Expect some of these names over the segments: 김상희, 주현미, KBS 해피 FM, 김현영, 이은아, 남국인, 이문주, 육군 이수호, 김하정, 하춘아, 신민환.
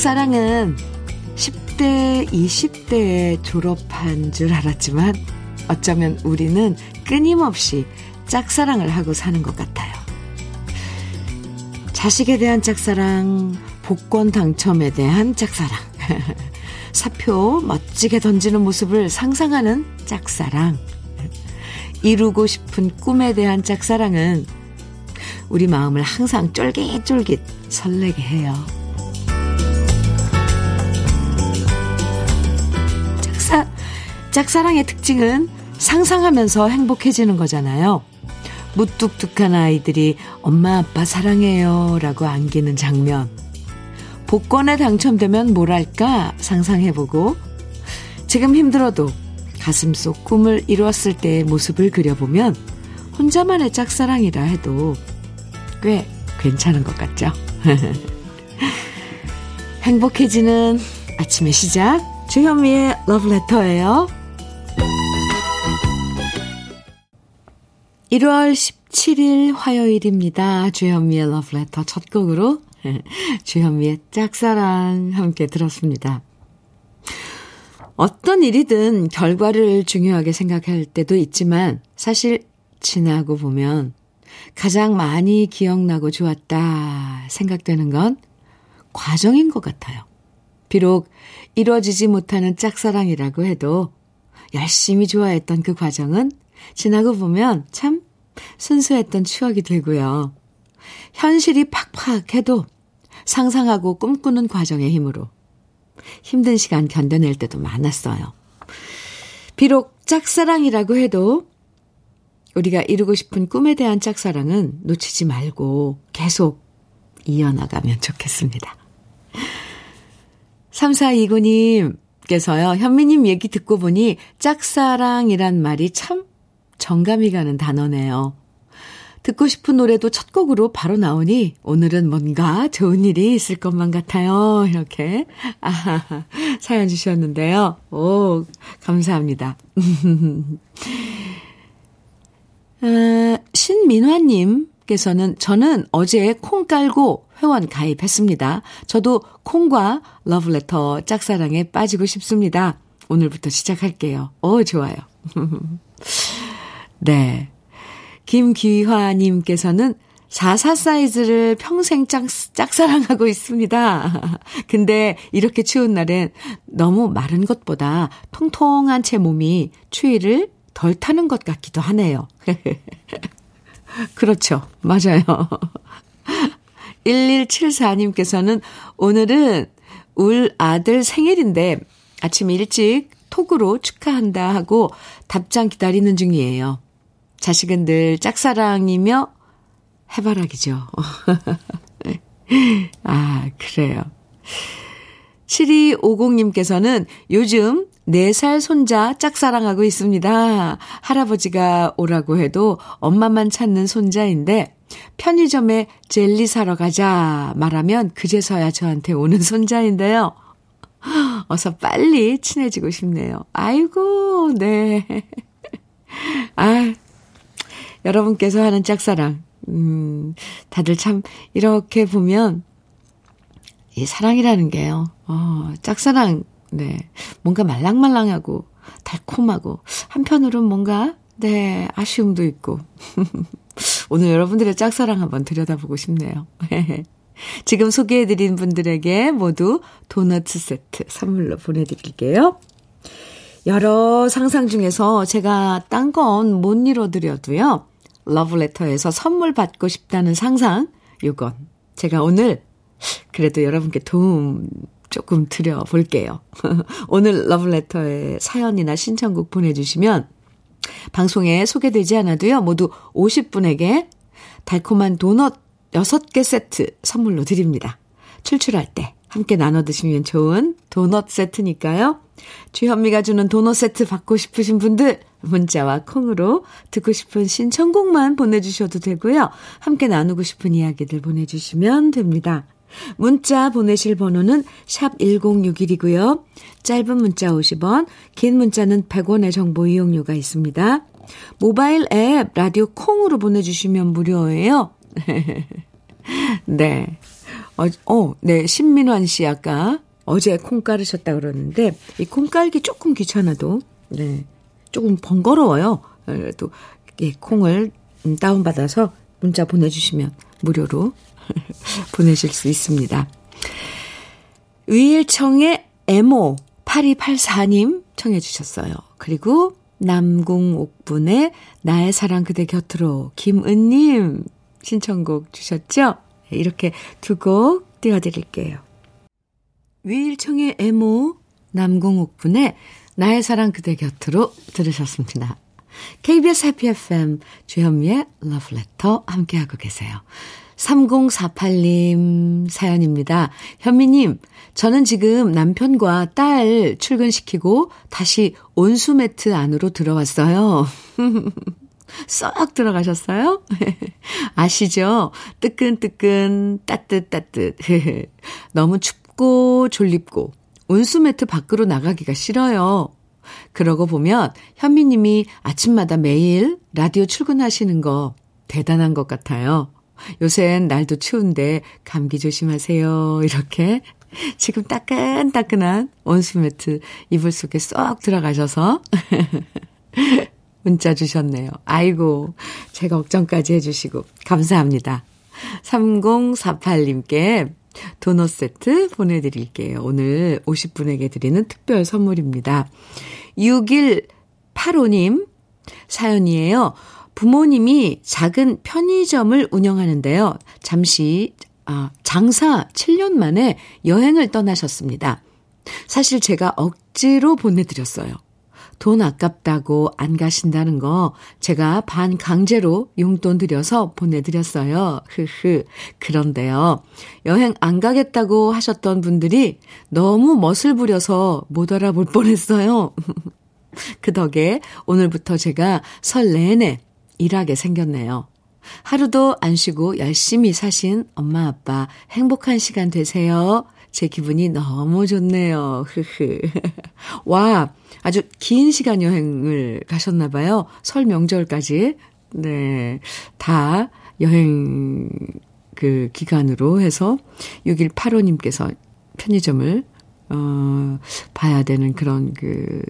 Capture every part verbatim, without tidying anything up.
짝사랑은 십 대, 이십 대에 졸업한 줄 알았지만 어쩌면 우리는 끊임없이 짝사랑을 하고 사는 것 같아요. 자식에 대한 짝사랑, 복권 당첨에 대한 짝사랑, 사표 멋지게 던지는 모습을 상상하는 짝사랑, 이루고 싶은 꿈에 대한 짝사랑은 우리 마음을 항상 쫄깃쫄깃 설레게 해요. 짝사, 짝사랑의 특징은 상상하면서 행복해지는 거잖아요. 무뚝뚝한 아이들이 엄마 아빠 사랑해요 라고 안기는 장면, 복권에 당첨되면 뭐랄까 상상해보고, 지금 힘들어도 가슴속 꿈을 이루었을 때의 모습을 그려보면 혼자만의 짝사랑이라 해도 꽤 괜찮은 것 같죠? 행복해지는 아침의 시작, 주현미의 러브레터예요. 일월 십칠일 화요일입니다. 주현미의 러브레터 첫 곡으로 주현미의 짝사랑 함께 들었습니다. 어떤 일이든 결과를 중요하게 생각할 때도 있지만 사실 지나고 보면 가장 많이 기억나고 좋았다 생각되는 건 과정인 것 같아요. 비록 이루어지지 못하는 짝사랑이라고 해도 열심히 좋아했던 그 과정은 지나고 보면 참 순수했던 추억이 들고요. 현실이 팍팍해도 상상하고 꿈꾸는 과정의 힘으로 힘든 시간 견뎌낼 때도 많았어요. 비록 짝사랑이라고 해도 우리가 이루고 싶은 꿈에 대한 짝사랑은 놓치지 말고 계속 이어나가면 좋겠습니다. 삼사이구님께서요. 현미님 얘기 듣고 보니 짝사랑이란 말이 참 정감이 가는 단어네요. 듣고 싶은 노래도 첫 곡으로 바로 나오니 오늘은 뭔가 좋은 일이 있을 것만 같아요. 이렇게 아하, 사연 주셨는데요. 오, 감사합니다. 아, 신민환님께서는 저는 어제 콩 깔고 회원 가입했습니다. 저도 콩과 러브레터 짝사랑에 빠지고 싶습니다. 오늘부터 시작할게요. 오, 좋아요. 네. 김기화님께서는 사사 사이즈를 평생 짝, 짝사랑하고 있습니다. 근데 이렇게 추운 날엔 너무 마른 것보다 통통한 제 몸이 추위를 덜 타는 것 같기도 하네요. 그렇죠. 맞아요. 일일칠사님께서는 오늘은 울 아들 생일인데 아침 일찍 톡으로 축하한다 하고 답장 기다리는 중이에요. 자식은 늘 짝사랑이며 해바라기죠. 아, 그래요. 칠이오공님께서는 요즘 네 살 손자 짝사랑하고 있습니다. 할아버지가 오라고 해도 엄마만 찾는 손자인데 편의점에 젤리 사러 가자 말하면 그제서야 저한테 오는 손자인데요. 어서 빨리 친해지고 싶네요. 아이고, 네. 아, 여러분께서 하는 짝사랑, 음, 다들 참 이렇게 보면 이 사랑이라는 게요. 어, 짝사랑, 네, 뭔가 말랑말랑하고 달콤하고 한편으로는 뭔가 네 아쉬움도 있고. 오늘 여러분들의 짝사랑 한번 들여다보고 싶네요. 지금 소개해드린 분들에게 모두 도넛 세트 선물로 보내드릴게요. 여러 상상 중에서 제가 딴 건 못 이뤄드려도요. 러브레터에서 선물 받고 싶다는 상상, 요건 제가 오늘 그래도 여러분께 도움 조금 드려볼게요. 오늘 러브레터에 사연이나 신청곡 보내주시면 방송에 소개되지 않아도요. 모두 오십 분에게 달콤한 도넛 여섯 개 세트 선물로 드립니다. 출출할 때 함께 나눠 드시면 좋은 도넛 세트니까요. 주현미가 주는 도넛 세트 받고 싶으신 분들 문자와 콩으로 듣고 싶은 신청곡만 보내주셔도 되고요. 함께 나누고 싶은 이야기들 보내주시면 됩니다. 문자 보내실 번호는 샵 일공육일이고요. 짧은 문자 오십 원, 긴 문자는 백 원의 정보 이용료가 있습니다. 모바일 앱 라디오 콩으로 보내주시면 무료예요. 네. 어, 어, 네, 신민환 씨 아까 어제 콩 깔으셨다 그러는데 이 콩 깔기 조금 귀찮아도 네, 조금 번거로워요. 또 예, 콩을 다운받아서 문자 보내주시면 무료로 보내실 수 있습니다. 의일청의 에모 팔이팔사님 청해 주셨어요. 그리고 남궁옥분의 나의 사랑 그대 곁으로 김은님 신청곡 주셨죠? 이렇게 두 곡 띄워드릴게요. 의일청의 에모, 남궁옥분의 나의 사랑 그대 곁으로 들으셨습니다. 케이비에스 해피 에프엠 주현미의 러브레터 함께하고 계세요. 삼공사팔님 사연입니다. 현미님, 저는 지금 남편과 딸 출근시키고 다시 온수매트 안으로 들어왔어요. 쏙 들어가셨어요? 아시죠? 뜨끈뜨끈 따뜻따뜻. 너무 춥고 졸립고 온수매트 밖으로 나가기가 싫어요. 그러고 보면 현미님이 아침마다 매일 라디오 출근하시는 거 대단한 것 같아요. 요샌 날도 추운데 감기 조심하세요. 이렇게 지금 따끈따끈한 온수매트 이불 속에 쏙 들어가셔서 문자 주셨네요. 아이고, 제 걱정까지 해주시고 감사합니다. 삼공사팔님께 도넛 세트 보내드릴게요. 오늘 오십 분에게 드리는 특별 선물입니다. 육일팔오님 사연이에요. 부모님이 작은 편의점을 운영하는데요. 잠시 아, 장사 칠 년 만에 여행을 떠나셨습니다. 사실 제가 억지로 보내드렸어요. 돈 아깝다고 안 가신다는 거 제가 반 강제로 용돈 들여서 보내드렸어요. 흐흐. 그런데요. 여행 안 가겠다고 하셨던 분들이 너무 멋을 부려서 못 알아볼 뻔했어요. 그 덕에 오늘부터 제가 설 내내 일하게 생겼네요. 하루도 안 쉬고 열심히 사신 엄마 아빠 행복한 시간 되세요. 제 기분이 너무 좋네요. 흐흐. 와, 아주 긴 시간 여행을 가셨나 봐요. 설 명절까지. 네. 다 여행 그 기간으로 해서 육일팔오님께서 편의점을 어 봐야 되는 그런 그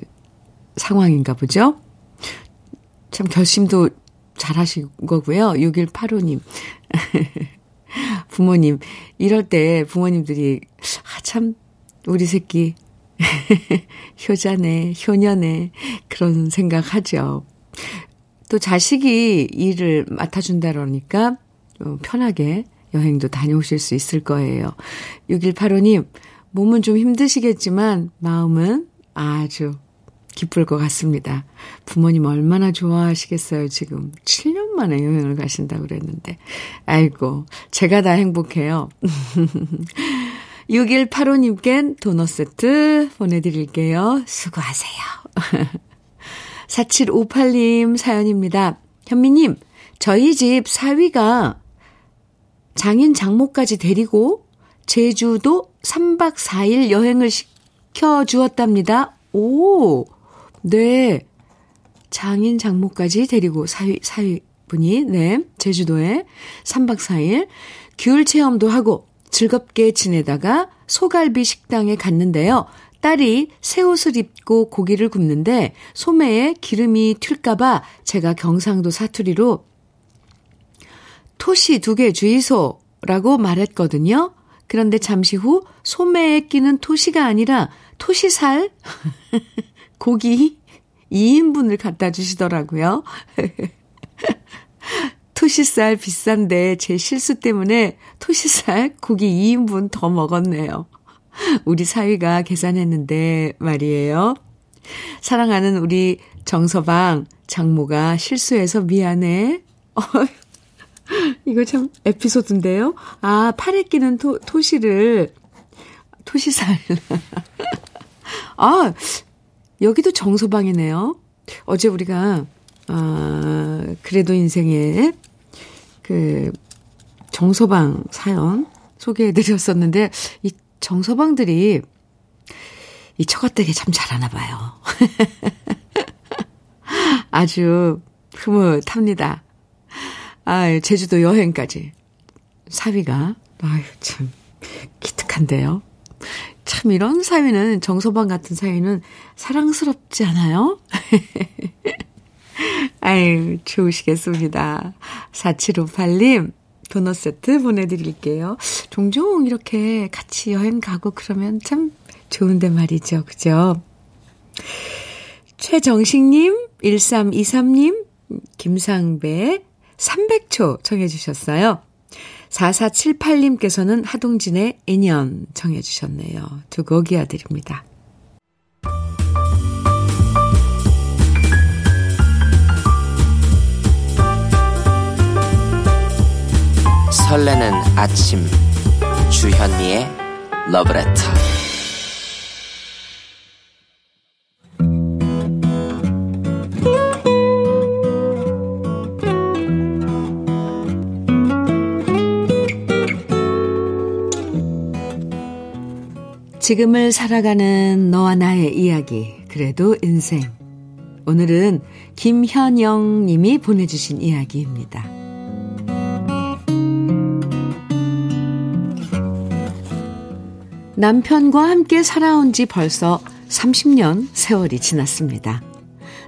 상황인가 보죠. 참 결심도 잘 하신 거고요. 육일팔오님. 부모님, 이럴 때 부모님들이, 아, 참, 우리 새끼, 효자네, 효녀네, 그런 생각 하죠. 또 자식이 일을 맡아준다 그러니까 편하게 여행도 다녀오실 수 있을 거예요. 육일팔오님, 몸은 좀 힘드시겠지만, 마음은 아주 기쁠 것 같습니다. 부모님 얼마나 좋아하시겠어요, 지금. 칠 년 만에 여행을 가신다고 그랬는데. 아이고, 제가 다 행복해요. 육일팔오님께 도넛 세트 보내드릴게요. 수고하세요. 사칠오팔님 사연입니다. 현미님, 저희 집 사위가 장인 장모까지 데리고 제주도 삼박 사일 여행을 시켜주었답니다. 오! 네. 장인 장모까지 데리고 사위, 사위분이, 네. 제주도에 삼박 사일 귤 체험도 하고 즐겁게 지내다가 소갈비 식당에 갔는데요. 딸이 새 옷을 입고 고기를 굽는데 소매에 기름이 튈까봐 제가 경상도 사투리로 토시 두 개 주의소라고 말했거든요. 그런데 잠시 후 소매에 끼는 토시가 아니라 토시살 고기 이 인분을 갖다 주시더라고요. 토시살 비싼데 제 실수 때문에 토시살 고기 이 인분 더 먹었네요. 우리 사위가 계산했는데 말이에요. 사랑하는 우리 정서방 장모가 실수해서 미안해. 이거 참 에피소드인데요. 아, 팔에 끼는 토, 토시를 토시살. 아, 여기도 정서방이네요. 어제 우리가, 아, 그래도 인생의 그 정서방 사연 소개해드렸었는데, 이 정서방들이 이 처갓댁에 참 잘하나 봐요. 아주 흐뭇합니다. 아, 제주도 여행까지. 사위가, 아유, 참, 기특한데요. 참 이런 사위는, 정서방 같은 사위는 사랑스럽지 않아요? 아유, 좋으시겠습니다. 사칠오팔 님, 도넛 세트 보내드릴게요. 종종 이렇게 같이 여행 가고 그러면 참 좋은데 말이죠. 그죠? 최정식님, 일삼이삼 님, 김상배, 삼백 초 청해주셨어요. 사사칠팔 님께서는 하동진의 인연 청해주셨네요. 두 곡 이어드립니다. 설레는 아침 주현미의 러브레터. 지금을 살아가는 너와 나의 이야기, 그래도 인생. 오늘은 김현영 님이 보내주신 이야기입니다. 남편과 함께 살아온 지 벌써 삼십 년 세월이 지났습니다.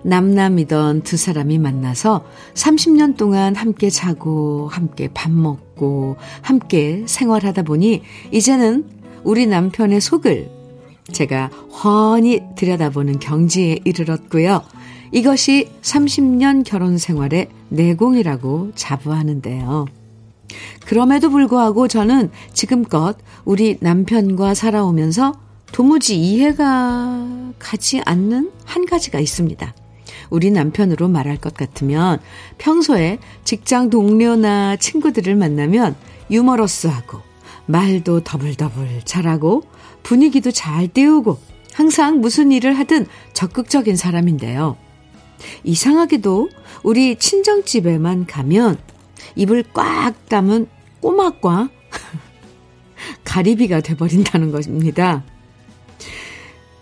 남남이던 두 사람이 만나서 삼십 년 동안 함께 자고 함께 밥 먹고 함께 생활하다 보니 이제는 우리 남편의 속을 제가 훤히 들여다보는 경지에 이르렀고요. 이것이 삼십 년 결혼 생활의 내공이라고 자부하는데요. 그럼에도 불구하고 저는 지금껏 우리 남편과 살아오면서 도무지 이해가 가지 않는 한 가지가 있습니다. 우리 남편으로 말할 것 같으면 평소에 직장 동료나 친구들을 만나면 유머러스하고 말도 더블더블 잘하고 분위기도 잘 띄우고 항상 무슨 일을 하든 적극적인 사람인데요. 이상하게도 우리 친정집에만 가면 입을 꽉 담은 꼬막과 가리비가 돼버린다는 것입니다.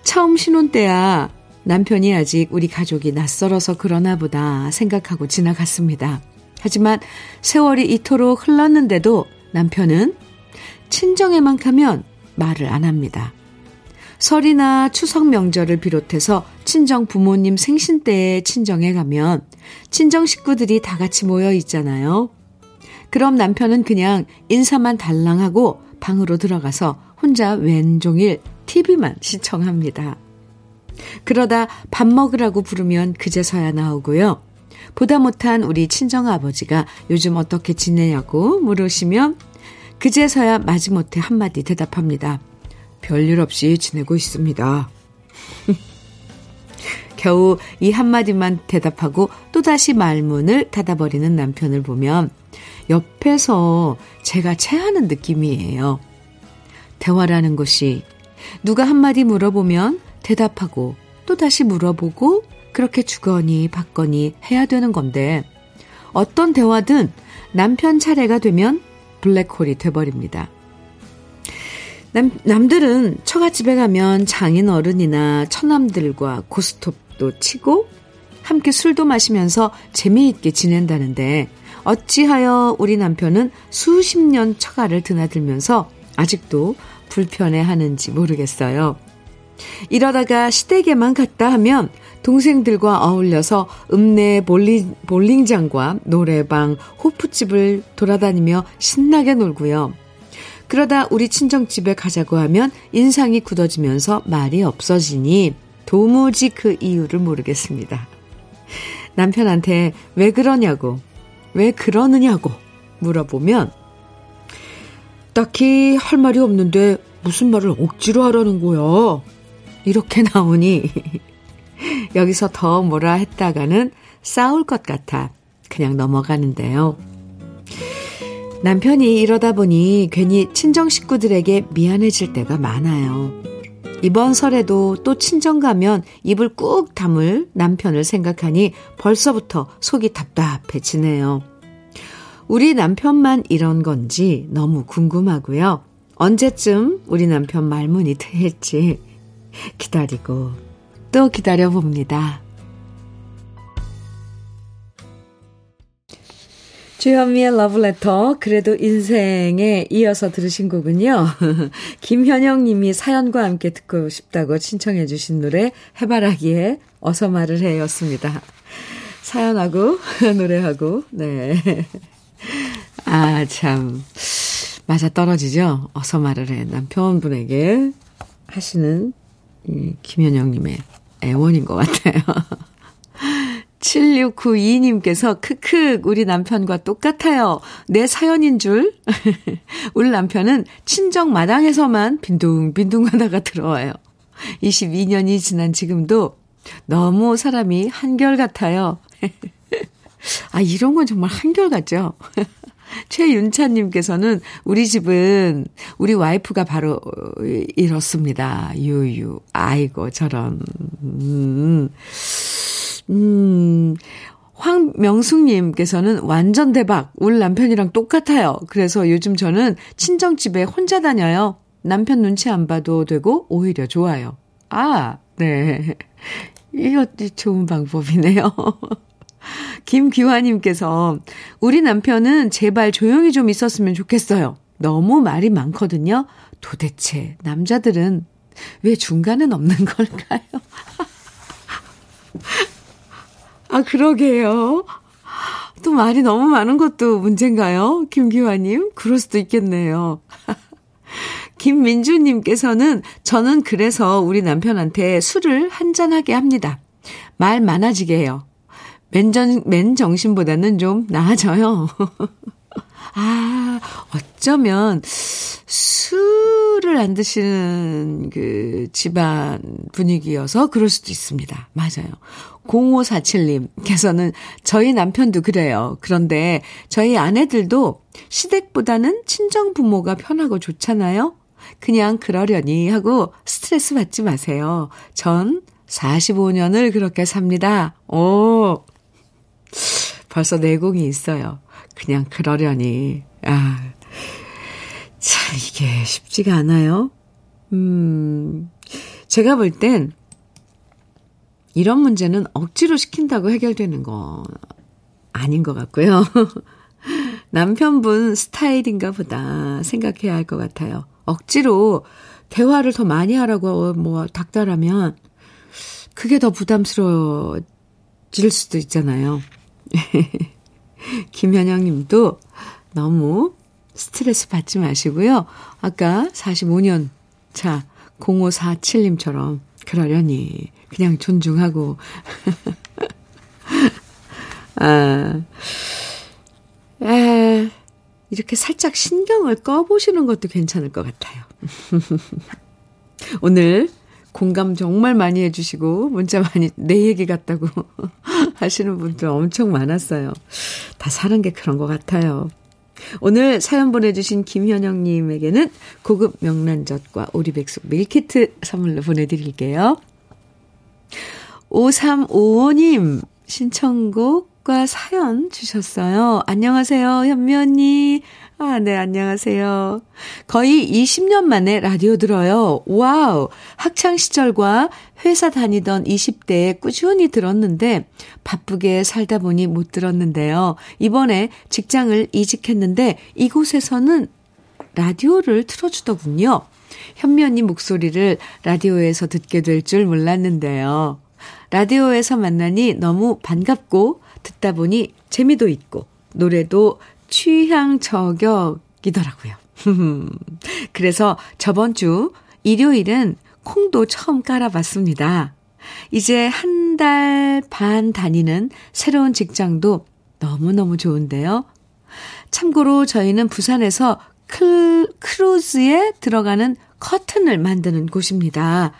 처음 신혼 때야 남편이 아직 우리 가족이 낯설어서 그러나 보다 생각하고 지나갔습니다. 하지만 세월이 이토록 흘렀는데도 남편은 친정에만 가면 말을 안 합니다. 설이나 추석 명절을 비롯해서 친정 부모님 생신 때에 친정에 가면 친정 식구들이 다 같이 모여 있잖아요. 그럼 남편은 그냥 인사만 달랑하고 방으로 들어가서 혼자 웬종일 티비만 시청합니다. 그러다 밥 먹으라고 부르면 그제서야 나오고요. 보다 못한 우리 친정아버지가 요즘 어떻게 지내냐고 물으시면 그제서야 마지못해 한마디 대답합니다. 별일 없이 지내고 있습니다. 겨우 이 한마디만 대답하고 또다시 말문을 닫아버리는 남편을 보면 옆에서 제가 체하는 느낌이에요. 대화라는 것이 누가 한마디 물어보면 대답하고 또다시 물어보고 그렇게 주거니 받거니 해야 되는 건데 어떤 대화든 남편 차례가 되면 블랙홀이 돼버립니다. 남, 남들은 처갓집에 가면 장인 어른이나 처남들과 고스톱도 치고 함께 술도 마시면서 재미있게 지낸다는데 어찌하여 우리 남편은 수십 년 처가를 드나들면서 아직도 불편해하는지 모르겠어요. 이러다가 시댁에만 갔다 하면 동생들과 어울려서 읍내 볼링, 볼링장과 노래방, 호프집을 돌아다니며 신나게 놀고요. 그러다 우리 친정집에 가자고 하면 인상이 굳어지면서 말이 없어지니 도무지 그 이유를 모르겠습니다. 남편한테 왜 그러냐고, 왜 그러느냐고 물어보면 딱히 할 말이 없는데 무슨 말을 억지로 하라는 거야. 이렇게 나오니 여기서 더 뭐라 했다가는 싸울 것 같아 그냥 넘어가는데요. 남편이 이러다 보니 괜히 친정 식구들에게 미안해질 때가 많아요. 이번 설에도 또 친정 가면 입을 꾹 다물 남편을 생각하니 벌써부터 속이 답답해지네요. 우리 남편만 이런 건지 너무 궁금하고요. 언제쯤 우리 남편 말문이 트일지 기다리고 또 기다려봅니다. 주현미의 러브레터 그래도 인생에 이어서 들으신 곡은요. 김현영 님이 사연과 함께 듣고 싶다고 신청해 주신 노래 해바라기에 어서 말을 해였습니다. 사연하고 노래하고 네. 아 참 맞아떨어지죠. 어서 말을 해 남편분에게 하시는 김현영 님의 애원인 것 같아요. 칠육구이 님께서 크크 우리 남편과 똑같아요. 내 사연인 줄. 우리 남편은 친정 마당에서만 빈둥빈둥하다가 들어와요. 이십이 년이 지난 지금도 너무 사람이 한결같아요. 아 이런 건 정말 한결같죠. 최윤찬님께서는 우리 집은 우리 와이프가 바로 이렇습니다. 유유 아이고 저런. 음. 음, 황명숙님께서는 완전 대박. 우리 남편이랑 똑같아요. 그래서 요즘 저는 친정집에 혼자 다녀요. 남편 눈치 안 봐도 되고 오히려 좋아요. 아, 네. 이것도 좋은 방법이네요. 김기화님께서 우리 남편은 제발 조용히 좀 있었으면 좋겠어요. 너무 말이 많거든요. 도대체 남자들은 왜 중간은 없는 걸까요? 아, 그러게요. 또 말이 너무 많은 것도 문제인가요? 김기화님? 그럴 수도 있겠네요. 김민주님께서는 저는 그래서 우리 남편한테 술을 한잔하게 합니다. 말 많아지게 해요. 맨정, 맨정신보다는 좀 나아져요. 아, 어쩌면 술을 안 드시는 그 집안 분위기여서 그럴 수도 있습니다. 맞아요. 공오사칠 님께서는 저희 남편도 그래요. 그런데 저희 아내들도 시댁보다는 친정 부모가 편하고 좋잖아요. 그냥 그러려니 하고 스트레스 받지 마세요. 전 사십오 년을 그렇게 삽니다. 오, 벌써 내공이 있어요. 그냥 그러려니. 아, 참 이게 쉽지가 않아요. 음, 제가 볼 땐 이런 문제는 억지로 시킨다고 해결되는 건 아닌 것 같고요. 남편분 스타일인가 보다 생각해야 할 것 같아요. 억지로 대화를 더 많이 하라고 뭐 닥달하면 그게 더 부담스러워질 수도 있잖아요. 김현영 님도 너무 스트레스 받지 마시고요. 아까 사십오 년 차 공오사칠 님처럼 그러려니 그냥 존중하고 아, 에, 이렇게 살짝 신경을 꺼보시는 것도 괜찮을 것 같아요. 오늘 공감 정말 많이 해주시고 문자 많이 내 얘기 같다고 하시는 분들 엄청 많았어요. 다 사는 게 그런 것 같아요. 오늘 사연 보내주신 김현영님에게는 고급 명란젓과 오리백숙 밀키트 선물로 보내드릴게요. 오삼오오 님 신청곡과 사연 주셨어요. 안녕하세요 현미 언니. 아, 네, 안녕하세요. 거의 이십 년 만에 라디오 들어요. 와우! 학창시절과 회사 다니던 이십 대에 꾸준히 들었는데 바쁘게 살다 보니 못 들었는데요. 이번에 직장을 이직했는데 이곳에서는 라디오를 틀어주더군요. 현미 언니 목소리를 라디오에서 듣게 될 줄 몰랐는데요. 라디오에서 만나니 너무 반갑고 듣다 보니 재미도 있고 노래도 취향 저격이더라고요. 그래서 저번 주 일요일은 콩도 처음 깔아봤습니다. 이제 한 달 반 다니는 새로운 직장도 너무너무 좋은데요. 참고로 저희는 부산에서 클, 크루즈에 들어가는 커튼을 만드는 곳입니다.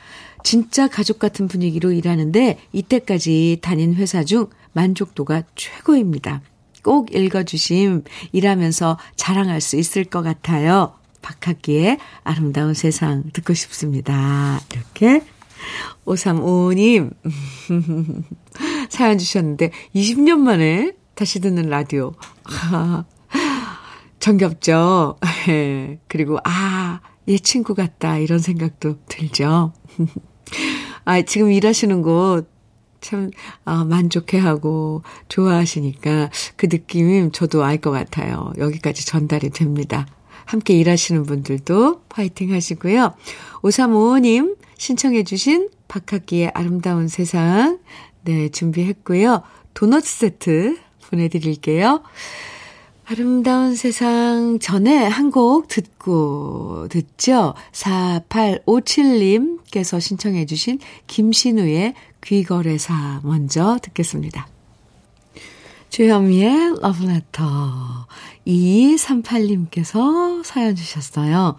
진짜 가족 같은 분위기로 일하는데 이때까지 다닌 회사 중 만족도가 최고입니다. 꼭 읽어주심 일하면서 자랑할 수 있을 것 같아요. 박학기의 아름다운 세상 듣고 싶습니다. 이렇게 오삼오오 님 사연 주셨는데 이십 년 만에 다시 듣는 라디오. 아, 정겹죠. 그리고 아, 얘 친구 같다 이런 생각도 들죠. 아, 지금 일하시는 곳 참 아, 만족해하고 좋아하시니까 그 느낌 저도 알 것 같아요. 여기까지 전달이 됩니다. 함께 일하시는 분들도 파이팅 하시고요. 오삼오오 님 신청해 주신 박학기의 아름다운 세상 네 준비했고요. 도넛 세트 보내드릴게요. 아름다운 세상 전에 한 곡 듣고 듣죠. 사팔오칠 님께서 신청해 주신 김신우의 귀거래사 먼저 듣겠습니다. 주현미의 러브레터 이이삼팔 님께서 사연 주셨어요.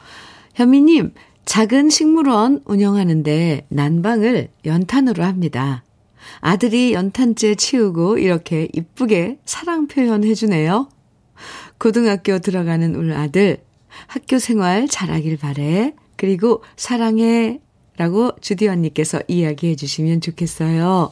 현미님, 작은 식물원 운영하는데 난방을 연탄으로 합니다. 아들이 연탄재 치우고 이렇게 이쁘게 사랑 표현해주네요. 고등학교 들어가는 우리 아들, 학교 생활 잘하길 바래. 그리고 사랑해 라고 주디 언니께서 이야기해 주시면 좋겠어요.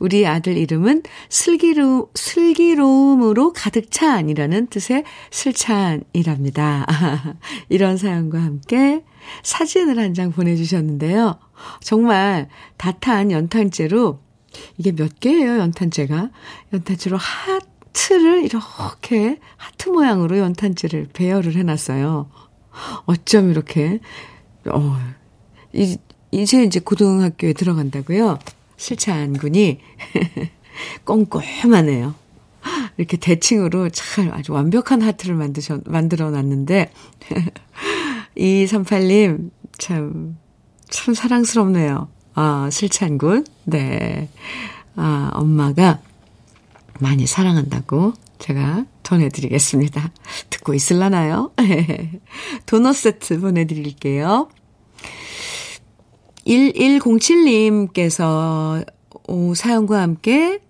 우리 아들 이름은 슬기로, 슬기로움으로 가득 찬이라는 뜻의 슬찬이랍니다. 이런 사연과 함께 사진을 한 장 보내주셨는데요. 정말 다탄 연탄재로 이게 몇 개예요 연탄재가? 연탄재로 하트를 이렇게 하트 모양으로 연탄재를 배열을 해놨어요. 어쩜 이렇게 어, 이, 이제 이제 고등학교에 들어간다고요? 실찬군이 꼼꼼하네요. 이렇게 대칭으로 참 아주 완벽한 하트를 만드셔, 만들어놨는데 이삼팔 님 참 참 사랑스럽네요. 아, 실찬군. 네. 아, 엄마가 많이 사랑한다고 제가 전해드리겠습니다. 듣고 있을라나요? 도넛 세트 보내드릴게요. 일일공칠 님께서 오, 사연과 함께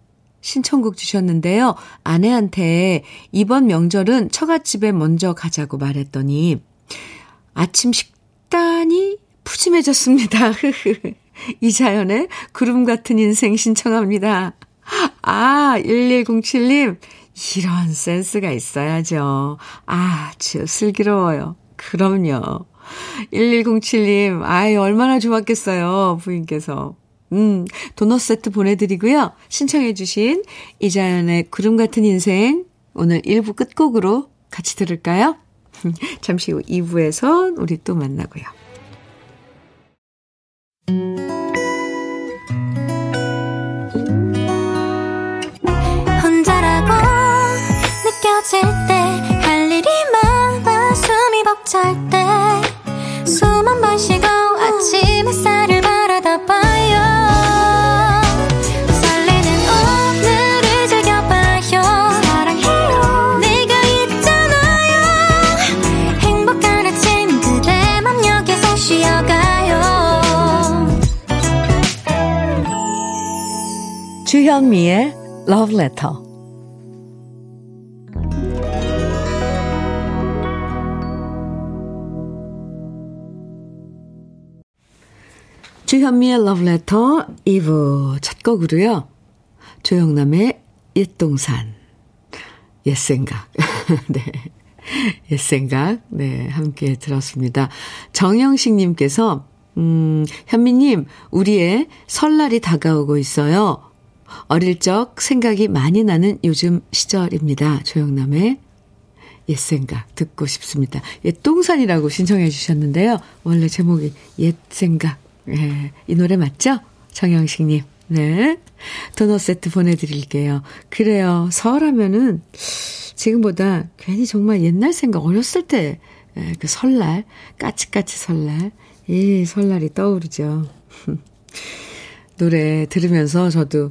신청곡 주셨는데요. 아내한테 이번 명절은 처갓집에 먼저 가자고 말했더니 아침 식단이 푸짐해졌습니다. 이자연의 구름 같은 인생 신청합니다. 아, 일일공칠 님, 이런 센스가 있어야죠. 아, 참 슬기로워요. 그럼요. 일일공칠 님, 아이, 얼마나 좋았겠어요, 부인께서. 음, 도넛 세트 보내드리고요. 신청해주신 이자연의 구름 같은 인생, 오늘 일 부 끝곡으로 같이 들을까요? 잠시 후 이 부에서 우리 또 만나고요. 혼자라고 느껴질 때, 할 일이 많아, 숨이 벅찰 때, 숨 한 번 쉬고 아침 햇살을 바라다 봐요. 설레는 오늘을 즐겨봐요. 사랑해요. 내가 있잖아요. 행복한 아침 그대 맘역에서 쉬어가요. 주현미의 러브레터. 주현미의 러브레터 이 부 첫 곡으로요. 조영남의 옛동산, 옛생각. 네. 옛생각. 네. 함께 들었습니다. 정영식 님께서, 음, 현미님, 우리의 설날이 다가오고 있어요. 어릴 적 생각이 많이 나는 요즘 시절입니다. 조영남의 옛생각 듣고 싶습니다. 옛동산이라고 신청해 주셨는데요. 원래 제목이 옛생각. 네, 이 노래 맞죠? 정영식님. 네. 도넛 세트 보내드릴게요. 그래요. 설 하면은 지금보다 괜히 정말 옛날 생각, 어렸을 때 그 설날, 까치까치 설날, 이 설날이 떠오르죠. 노래 들으면서 저도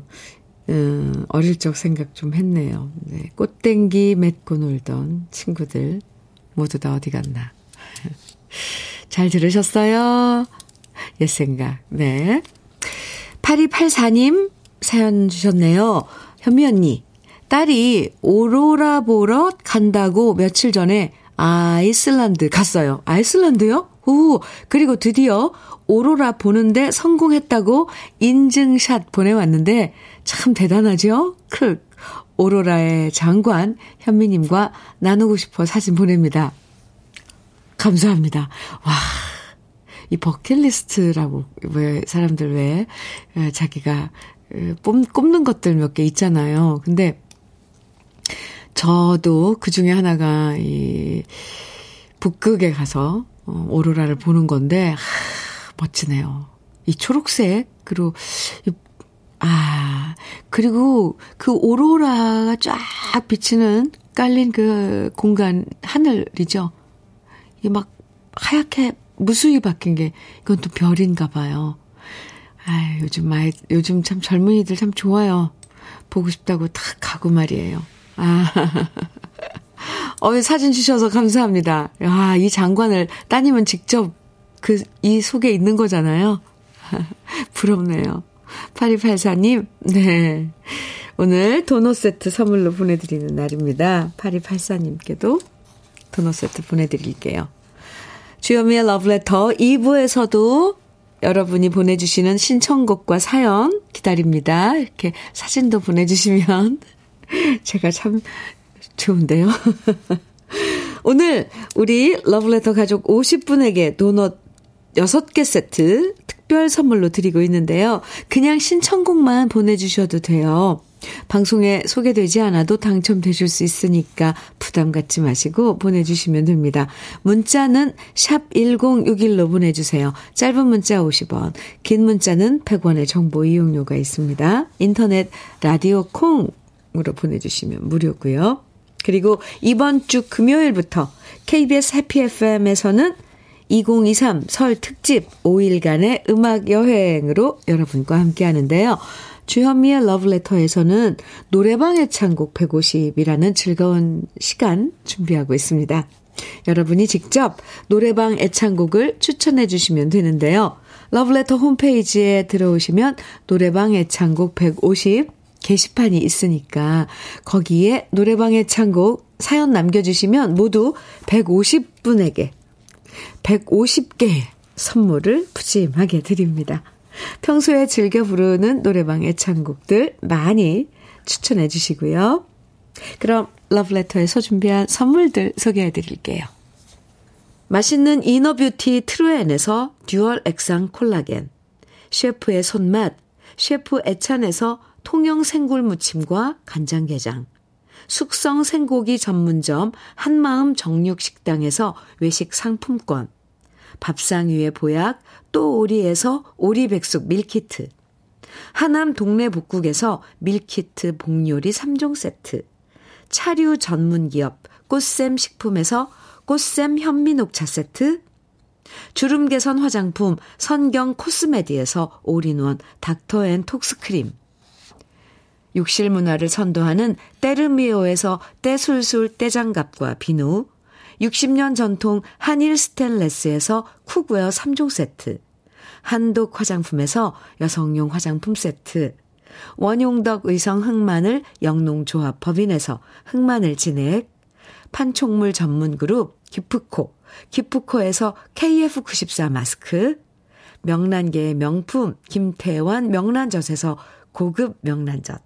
음, 어릴 적 생각 좀 했네요. 네, 꽃땡기 맺고 놀던 친구들 모두 다 어디 갔나. 잘 들으셨어요? 옛생각. 네. 팔이팔사 님 사연 주셨네요. 현미 언니, 딸이 오로라 보러 간다고 며칠 전에 아이슬란드 갔어요. 아이슬란드요? 오, 그리고 드디어 오로라 보는데 성공했다고 인증샷 보내왔는데 참 대단하죠? 크. 오로라의 장관 현미님과 나누고 싶어 사진 보냅니다. 감사합니다. 와. 이 버킷리스트라고 왜 사람들 왜 자기가 꼽는 것들 몇 개 있잖아요. 근데 저도 그 중에 하나가 이 북극에 가서 오로라를 보는 건데, 하, 멋지네요. 이 초록색, 그리고 이, 아 그리고 그 오로라가 쫙 비치는 깔린 그 공간 하늘이죠. 이 막 하얗게 무수히 바뀐 게 이건 또 별인가 봐요. 아 요즘 말 요즘 참 젊은이들 참 좋아요. 보고 싶다고 다 가고 말이에요. 아 어, 사진 주셔서 감사합니다. 아, 이 장관을 따님은 직접 그 이 속에 있는 거잖아요. 부럽네요. 팔이팔사님, 네. 오늘 도넛 세트 선물로 보내드리는 날입니다. 팔이팔사님께도 도넛 세트 보내드릴게요. 주현미의 러브레터 이 부에서도 여러분이 보내주시는 신청곡과 사연 기다립니다. 이렇게 사진도 보내주시면 제가 참 좋은데요. 오늘 우리 러브레터 가족 오십 분에게 도넛 여섯 개 세트 특별 선물로 드리고 있는데요. 그냥 신청곡만 보내주셔도 돼요. 방송에 소개되지 않아도 당첨되실 수 있으니까 부담 갖지 마시고 보내주시면 됩니다. 문자는 샵 일공육일로 보내주세요. 짧은 문자 오십 원, 긴 문자는 백 원의 정보 이용료가 있습니다. 인터넷 라디오 콩으로 보내주시면 무료고요. 그리고 이번 주 금요일부터 케이비에스 해피 에프엠에서는 이공이삼 설 특집 오 일간의 음악 여행으로 여러분과 함께 하는데요. 주현미의 러브레터에서는 노래방 애창곡 백오십이라는 즐거운 시간 준비하고 있습니다. 여러분이 직접 노래방 애창곡을 추천해 주시면 되는데요. 러브레터 홈페이지에 들어오시면 노래방 애창곡 백오십 게시판이 있으니까 거기에 노래방 애창곡 사연 남겨주시면 모두 백오십 분에게 백오십 개의 선물을 푸짐하게 드립니다. 평소에 즐겨 부르는 노래방 애창곡들 많이 추천해 주시고요. 그럼 러브레터에서 준비한 선물들 소개해 드릴게요. 맛있는 이너뷰티 트루엔에서 듀얼 액상 콜라겐, 셰프의 손맛 셰프 애찬에서 통영 생굴 무침과 간장게장, 숙성 생고기 전문점 한마음 정육식당에서 외식 상품권, 밥상 위의 보약 또 오리에서 오리백숙 밀키트, 하남 동네 복국에서 밀키트 복요리 삼 종 세트, 차류 전문기업 꽃샘 식품에서 꽃샘 현미녹차 세트, 주름개선 화장품 선경 코스메디에서 올인원 닥터앤톡스크림, 욕실 문화를 선도하는 때르미오에서 때술술 때장갑과 비누, 육십 년 전통 한일 스텐레스에서 쿡웨어 삼 종 세트, 한독 화장품에서 여성용 화장품 세트, 원용덕 의성 흑마늘 영농조합법인에서 흑마늘 진액, 판촉물 전문 그룹 기프코, 기프코에서 케이에프 구십사 마스크, 명란계의 명품 김태환 명란젓에서 고급 명란젓,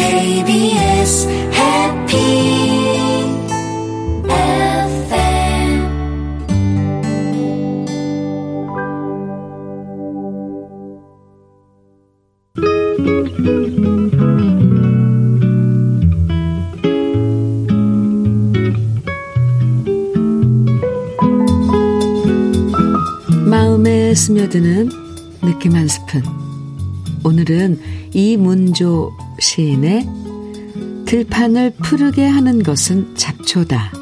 케이비에스 해피 에프엠 마음에 스며드는 느낌 한 스푼. 오늘은 이문조 시인의 들판을 푸르게 하는 것은 잡초다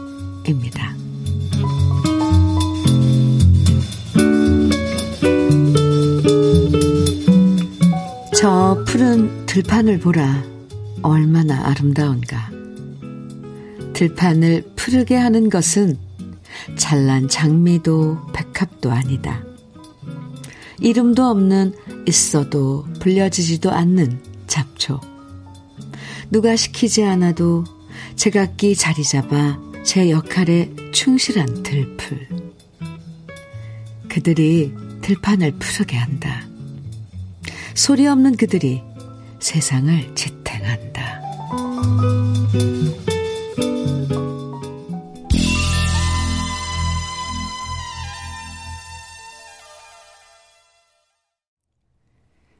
입니다. 저 푸른 들판을 보라. 얼마나 아름다운가. 들판을 푸르게 하는 것은 잘난 장미도 백합도 아니다. 이름도 없는, 있어도 불려지지도 않는 잡초. 누가 시키지 않아도 제각기 자리 잡아 제 역할에 충실한 들풀. 그들이 들판을 푸르게 한다. 소리 없는 그들이 세상을 지탱한다.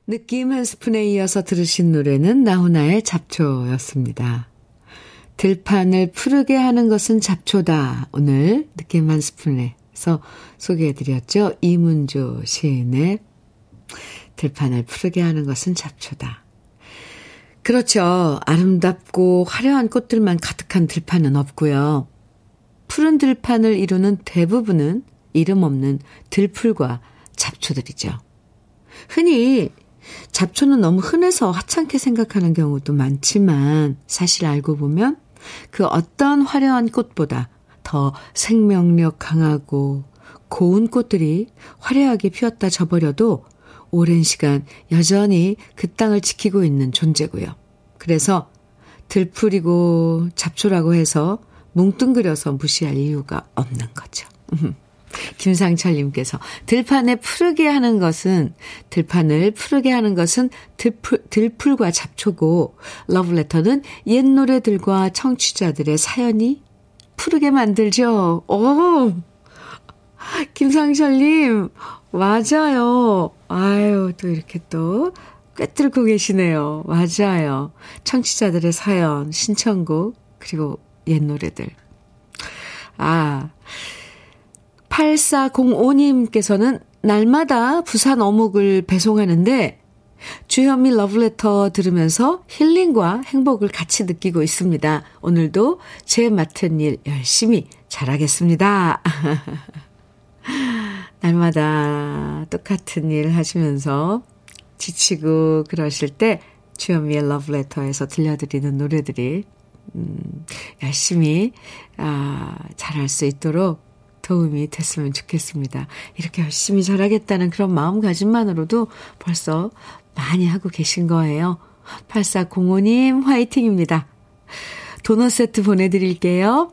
느낌 한 스푼에 이어서 들으신 노래는 나훈아의 잡초였습니다. 들판을 푸르게 하는 것은 잡초다. 오늘 느낌 한 스푼에서 소개해드렸죠. 이문주 시인의 들판을 푸르게 하는 것은 잡초다. 그렇죠. 아름답고 화려한 꽃들만 가득한 들판은 없고요. 푸른 들판을 이루는 대부분은 이름 없는 들풀과 잡초들이죠. 흔히 잡초는 너무 흔해서 하찮게 생각하는 경우도 많지만 사실 알고 보면 그 어떤 화려한 꽃보다 더 생명력 강하고 고운 꽃들이 화려하게 피었다 져버려도 오랜 시간 여전히 그 땅을 지키고 있는 존재고요. 그래서 들풀이고 잡초라고 해서 뭉뚱그려서 무시할 이유가 없는 거죠. 김상철님께서 들판에 푸르게 하는 것은 들판을 푸르게 하는 것은 들풀, 들풀과 잡초고 러브레터는 옛 노래들과 청취자들의 사연이 푸르게 만들죠. 오, 김상철님 맞아요. 아유 또 이렇게 또 꿰뚫고 계시네요. 맞아요. 청취자들의 사연, 신청곡 그리고 옛 노래들. 아. 팔사공오님께서는 날마다 부산 어묵을 배송하는데 주현미 러브레터 들으면서 힐링과 행복을 같이 느끼고 있습니다. 오늘도 제 맡은 일 열심히 잘하겠습니다. 날마다 똑같은 일 하시면서 지치고 그러실 때 주현미의 러브레터에서 들려드리는 노래들이 음, 열심히 아, 잘할 수 있도록 도움이 됐으면 좋겠습니다. 이렇게 열심히 잘하겠다는 그런 마음가짐만으로도 벌써 많이 하고 계신 거예요. 팔사공오님 화이팅입니다. 도넛 세트 보내드릴게요.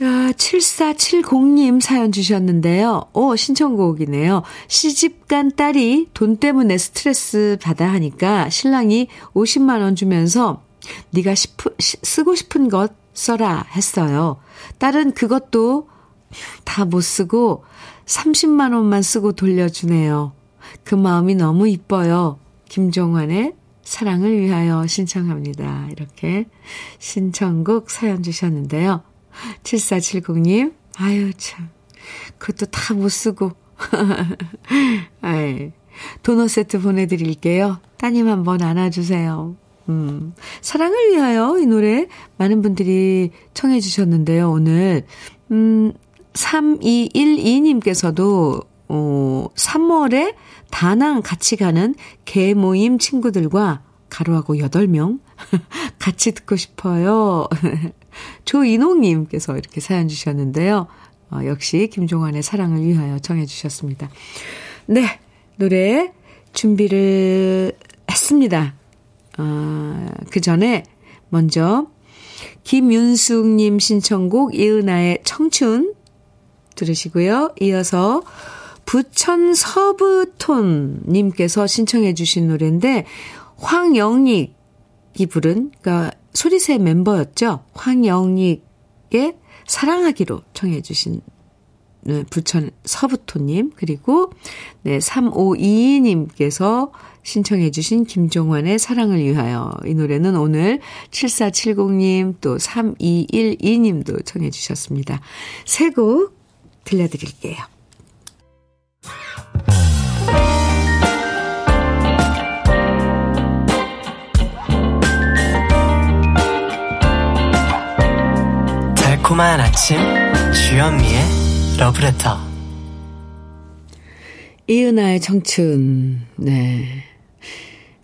아, 칠사칠공님 사연 주셨는데요. 오, 신청곡이네요. 시집간 딸이 돈 때문에 스트레스 받아 하니까 신랑이 오십만 원 주면서 네가 싶으, 쓰고 싶은 것 써라 했어요. 딸은 그것도 다 못 쓰고 삼십만 원만 쓰고 돌려주네요. 그 마음이 너무 이뻐요. 김종환의 사랑을 위하여 신청합니다. 이렇게 신청곡 사연 주셨는데요. 칠사칠공님 아유 참 그것도 다 못 쓰고 아이, 도넛 세트 보내드릴게요. 따님 한번 안아주세요. 음, 사랑을 위하여 이 노래 많은 분들이 청해 주셨는데요. 오늘 음, 삼이일이님께서도 어, 삼월에 다낭 같이 가는 개모임 친구들과 가로하고 여덟 명 같이 듣고 싶어요. 조인홍님께서 이렇게 사연 주셨는데요. 어, 역시 김종환의 사랑을 위하여 청해 주셨습니다. 네, 노래 준비를 했습니다. 아, 그 전에 먼저 김윤숙님 신청곡 이은아의 청춘 들으시고요. 이어서 부천 서브톤님께서 신청해 주신 노래인데 황영익이 부른 그러니까 소리새 멤버였죠. 황영익의 사랑하기로 청해 주신 부천 서부토님 그리고 네, 삼오이이님께서 신청해 주신 김종환의 사랑을 위하여 이 노래는 오늘 칠사칠공님 또 삼이일이님도 청해 주셨습니다. 세 곡 들려드릴게요. 달콤한 아침 주현미의 러브레터 이은아의 청춘. 네.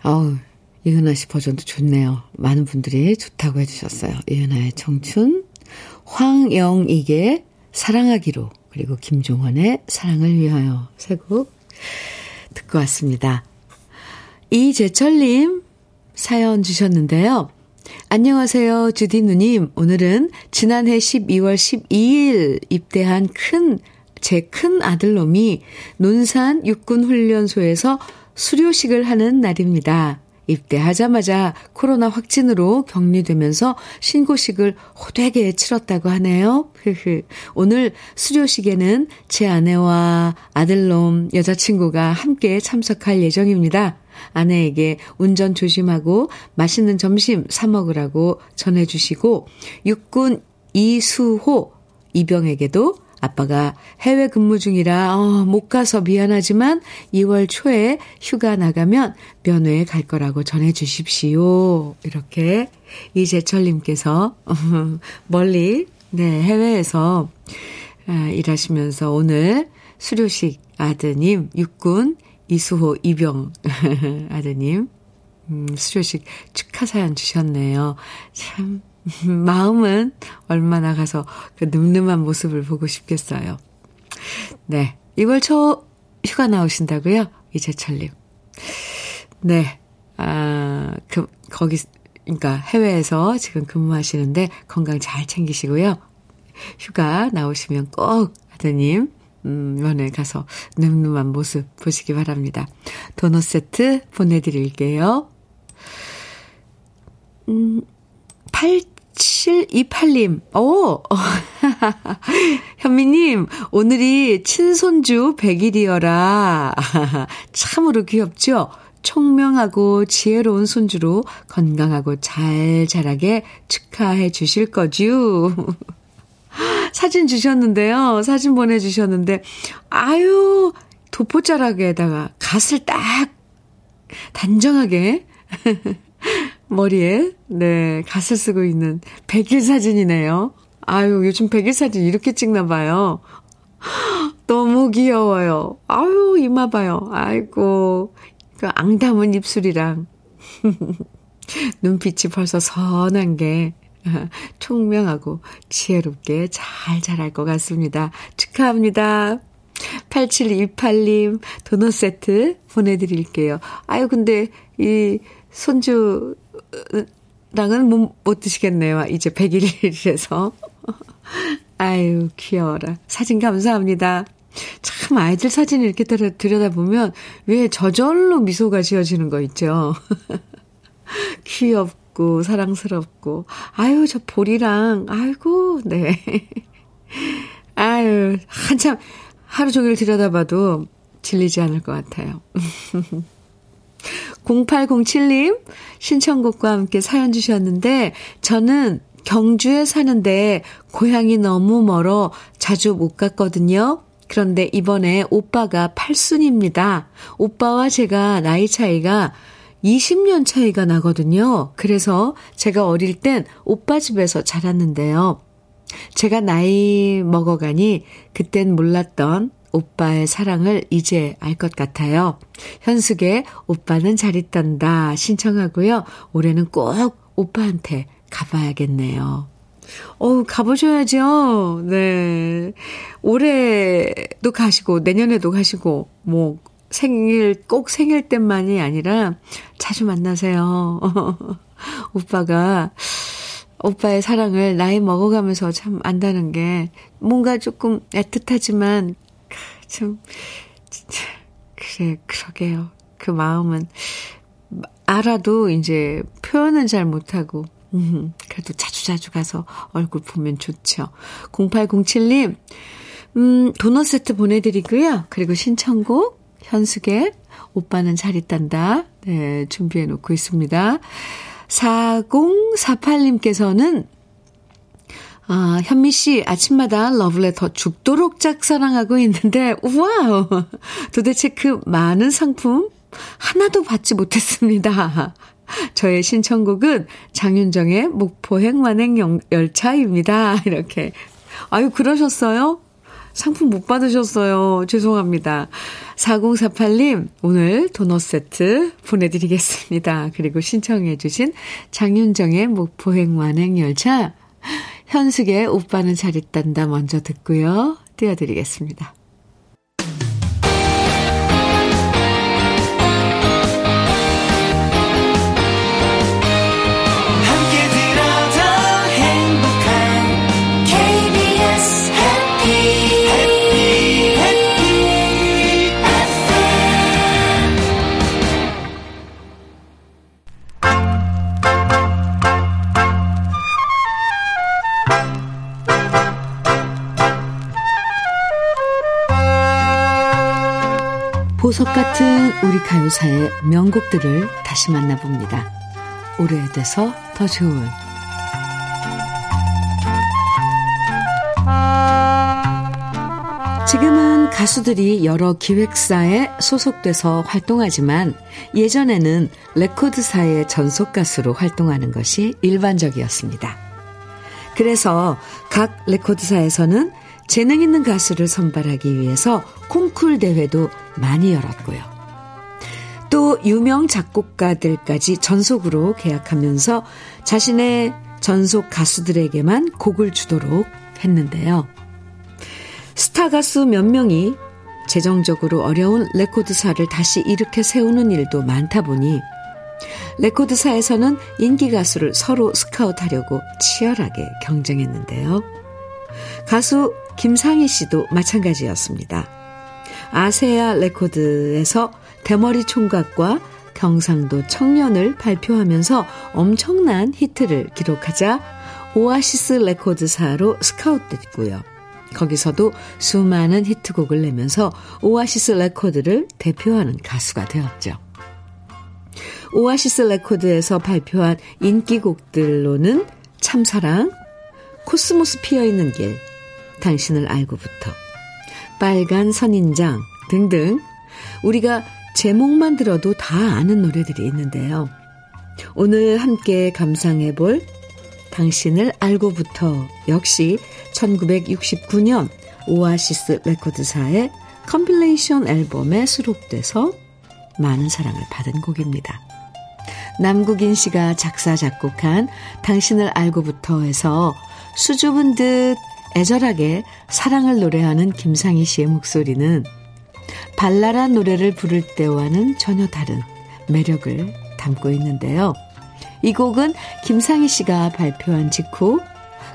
어우, 이은아 씨 버전도 좋네요. 많은 분들이 좋다고 해주셨어요. 이은아의 청춘, 황영익의 사랑하기로, 그리고 김종원의 사랑을 위하여 세 곡 듣고 왔습니다. 이재철님 사연 주셨는데요. 안녕하세요, 주디 누님. 오늘은 지난해 십이월 십이일 입대한 큰, 제 큰 아들놈이 논산 육군훈련소에서 수료식을 하는 날입니다. 입대하자마자 코로나 확진으로 격리되면서 신고식을 호되게 치렀다고 하네요. 오늘 수료식에는 제 아내와 아들놈 여자친구가 함께 참석할 예정입니다. 아내에게 운전 조심하고 맛있는 점심 사 먹으라고 전해주시고, 육군 이수호 이병에게도 아빠가 해외 근무 중이라 어, 못 가서 미안하지만 이월 초에 휴가 나가면 면회에 갈 거라고 전해주십시오. 이렇게 이재철님께서 멀리, 네, 해외에서 일하시면서 오늘 수료식 아드님, 육군 이수호 이병 아드님 음, 수료식 축하 사연 주셨네요. 참 마음은 얼마나 가서 그 늠름한 모습을 보고 싶겠어요. 네, 이월 초 휴가 나오신다고요? 이재철님. 네, 아, 그, 거기, 그러니까 해외에서 지금 근무하시는데 건강 잘 챙기시고요. 휴가 나오시면 꼭 아드님 음, 면회 가서 늠름한 모습 보시기 바랍니다. 도넛 세트 보내드릴게요. 음, 팔칠이팔님, 오! 현미님, 오늘이 친손주 백일이어라. 참으로 귀엽죠? 총명하고 지혜로운 손주로 건강하고 잘 자라게 축하해 주실 거죠? 사진 주셨는데요. 사진 보내주셨는데, 아유, 도포자락에다가 갓을 딱 단정하게 머리에, 네, 갓을 쓰고 있는 백일 사진이네요. 아유, 요즘 백일 사진 이렇게 찍나 봐요. 너무 귀여워요. 아유, 이마 봐요. 아이고, 그 앙담은 입술이랑 눈빛이 벌써 선한 게 총명하고 지혜롭게 잘 자랄 것 같습니다. 축하합니다. 팔칠이팔님 도넛 세트 보내드릴게요. 아유, 근데 이 손주랑은 못, 못 드시겠네요. 이제 백일이라서. 아유, 귀여워라. 사진 감사합니다. 참, 아이들 사진을 이렇게 들여다보면 왜 저절로 미소가 지어지는 거 있죠. 귀엽고 사랑스럽고, 아유, 저 볼이랑, 아이고, 네. 아유, 한참 하루 종일 들여다봐도 질리지 않을 것 같아요. 공팔공칠님 신청곡과 함께 사연 주셨는데, 저는 경주에 사는데 고향이 너무 멀어 자주 못 갔거든요. 그런데 이번에 오빠가 팔순입니다. 오빠와 제가 나이 차이가 이십 년 차이가 나거든요. 그래서 제가 어릴 땐 오빠 집에서 자랐는데요. 제가 나이 먹어가니 그땐 몰랐던 오빠의 사랑을 이제 알 것 같아요. 현숙의 오빠는 잘 있단다 신청하고요. 올해는 꼭 오빠한테 가봐야겠네요. 어우, 가보셔야죠. 네. 올해도 가시고 내년에도 가시고, 뭐 생일, 꼭 생일 때만이 아니라 자주 만나세요. 오빠가, 오빠의 사랑을 나이 먹어가면서 참 안다는 게 뭔가 조금 애틋하지만, 참, 진짜, 그래, 그러게요. 그 마음은, 알아도 이제 표현은 잘 못하고, 음, 그래도 자주자주 가서 얼굴 보면 좋죠. 공팔공칠님, 음, 도넛 세트 보내드리고요. 그리고 신청곡, 현숙의 오빠는 잘 있단다, 네, 준비해 놓고 있습니다. 사공사팔님께서는 아, 현미 씨, 아침마다 러브레터 죽도록 짝사랑하고 있는데, 우와, 도대체 그 많은 상품 하나도 받지 못했습니다. 저의 신청곡은 장윤정의 목포행 만행 열차입니다. 이렇게. 아유, 그러셨어요? 상품 못 받으셨어요. 죄송합니다. 사공사팔님, 오늘 도넛 세트 보내드리겠습니다. 그리고 신청해 주신 장윤정의 목포행 완행 열차 현숙의 오빠는 잘했단다 먼저 듣고요. 띄워드리겠습니다. 보석 같은 우리 가요사의 명곡들을 다시 만나봅니다. 오래돼서 더 좋은 지금은 가수들이 여러 기획사에 소속돼서 활동하지만 예전에는 레코드사의 전속 가수로 활동하는 것이 일반적이었습니다. 그래서 각 레코드사에서는 재능 있는 가수를 선발하기 위해서 콩쿨 대회도 많이 열었고요. 또 유명 작곡가들까지 전속으로 계약하면서 자신의 전속 가수들에게만 곡을 주도록 했는데요. 스타 가수 몇 명이 재정적으로 어려운 레코드사를 다시 일으켜 세우는 일도 많다 보니 레코드사에서는 인기 가수를 서로 스카웃하려고 치열하게 경쟁했는데요. 가수 김상희 씨도 마찬가지였습니다. 아세아 레코드에서 대머리 총각과 경상도 청년을 발표하면서 엄청난 히트를 기록하자 오아시스 레코드사로 스카웃됐고요. 거기서도 수많은 히트곡을 내면서 오아시스 레코드를 대표하는 가수가 되었죠. 오아시스 레코드에서 발표한 인기곡들로는 참사랑, 코스모스 피어있는 길, 당신을 알고부터, 빨간 선인장 등등 우리가 제목만 들어도 다 아는 노래들이 있는데요. 오늘 함께 감상해볼 당신을 알고부터 역시 천구백육십구 년 오아시스 레코드사의 컴필레이션 앨범에 수록돼서 많은 사랑을 받은 곡입니다. 남국인 씨가 작사 작곡한 당신을 알고부터에서 수줍은 듯 애절하게 사랑을 노래하는 김상희 씨의 목소리는 발랄한 노래를 부를 때와는 전혀 다른 매력을 담고 있는데요. 이 곡은 김상희 씨가 발표한 직후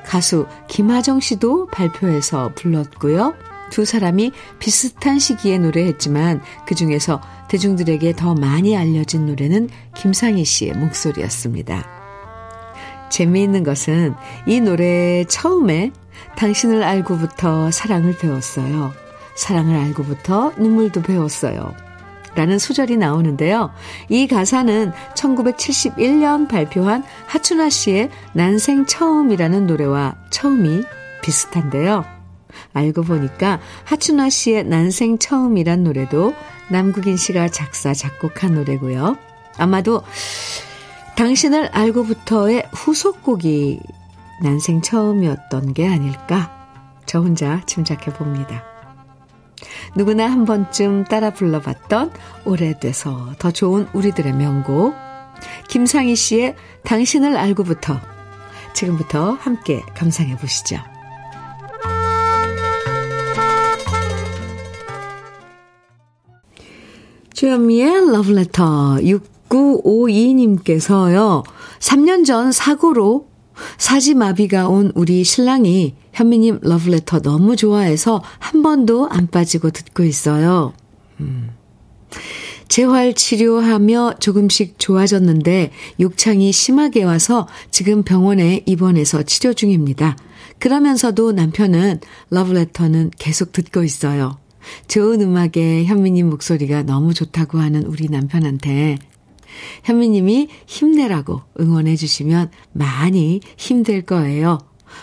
가수 김하정 씨도 발표해서 불렀고요. 두 사람이 비슷한 시기에 노래했지만 그중에서 대중들에게 더 많이 알려진 노래는 김상희 씨의 목소리였습니다. 재미있는 것은 이 노래 처음에 당신을 알고부터 사랑을 배웠어요. 사랑을 알고부터 눈물도 배웠어요. 라는 소절이 나오는데요. 이 가사는 천구백칠십일 년 발표한 하춘아 씨의 난생 처음이라는 노래와 처음이 비슷한데요. 알고 보니까 하춘아 씨의 난생 처음이란 노래도 남국인 씨가 작사 작곡한 노래고요. 아마도 당신을 알고부터의 후속곡이 난생 처음이었던 게 아닐까 저 혼자 짐작해 봅니다. 누구나 한 번쯤 따라 불러봤던 오래돼서 더 좋은 우리들의 명곡 김상희 씨의 당신을 알고부터 지금부터 함께 감상해 보시죠. 주현미의 러브레터 육구오이 님께서요. 삼 년 전 사고로 사지마비가 온 우리 신랑이 현미님 러브레터 너무 좋아해서 한 번도 안 빠지고 듣고 있어요. 음. 재활치료하며 조금씩 좋아졌는데 욕창이 심하게 와서 지금 병원에 입원해서 치료 중입니다. 그러면서도 남편은 러브레터는 계속 듣고 있어요. 좋은 음악에 현미님 목소리가 너무 좋다고 하는 우리 남편한테 현미님이 힘내라고 응원해 주시면 많이 힘들 거예요.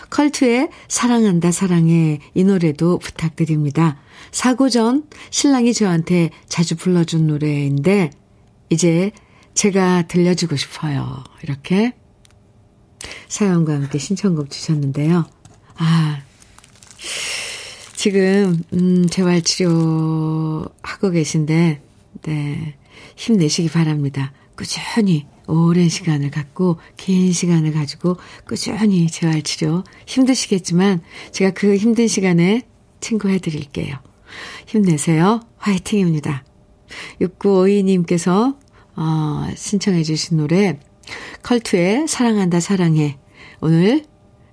컬투의 사랑한다 사랑해 이 노래도 부탁드립니다. 사고 전 신랑이 저한테 자주 불러준 노래인데 이제 제가 들려주고 싶어요. 이렇게 사연과 함께 신청곡 주셨는데요. 아... 지금 음, 재활치료하고 계신데 네, 힘내시기 바랍니다. 꾸준히 오랜 시간을 갖고 긴 시간을 가지고 꾸준히 재활치료 힘드시겠지만 제가 그 힘든 시간에 친구해드릴게요. 힘내세요. 화이팅입니다. 육구오이 님께서 어, 신청해 주신 노래 컬투의 사랑한다 사랑해 오늘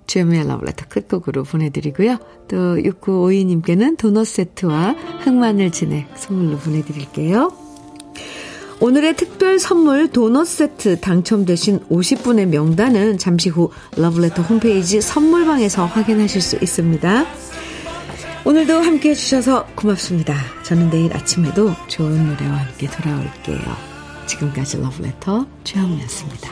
주현미의 러브레터 끝곡으로 보내드리고요. 또 육구오이 님께는 도넛 세트와 흑마늘 진액 선물로 보내드릴게요. 오늘의 특별 선물 도넛 세트 당첨되신 오십 분의 명단은 잠시 후 러브레터 홈페이지 선물방에서 확인하실 수 있습니다. 오늘도 함께해 주셔서 고맙습니다. 저는 내일 아침에도 좋은 노래와 함께 돌아올게요. 지금까지 러브레터 최영미였습니다.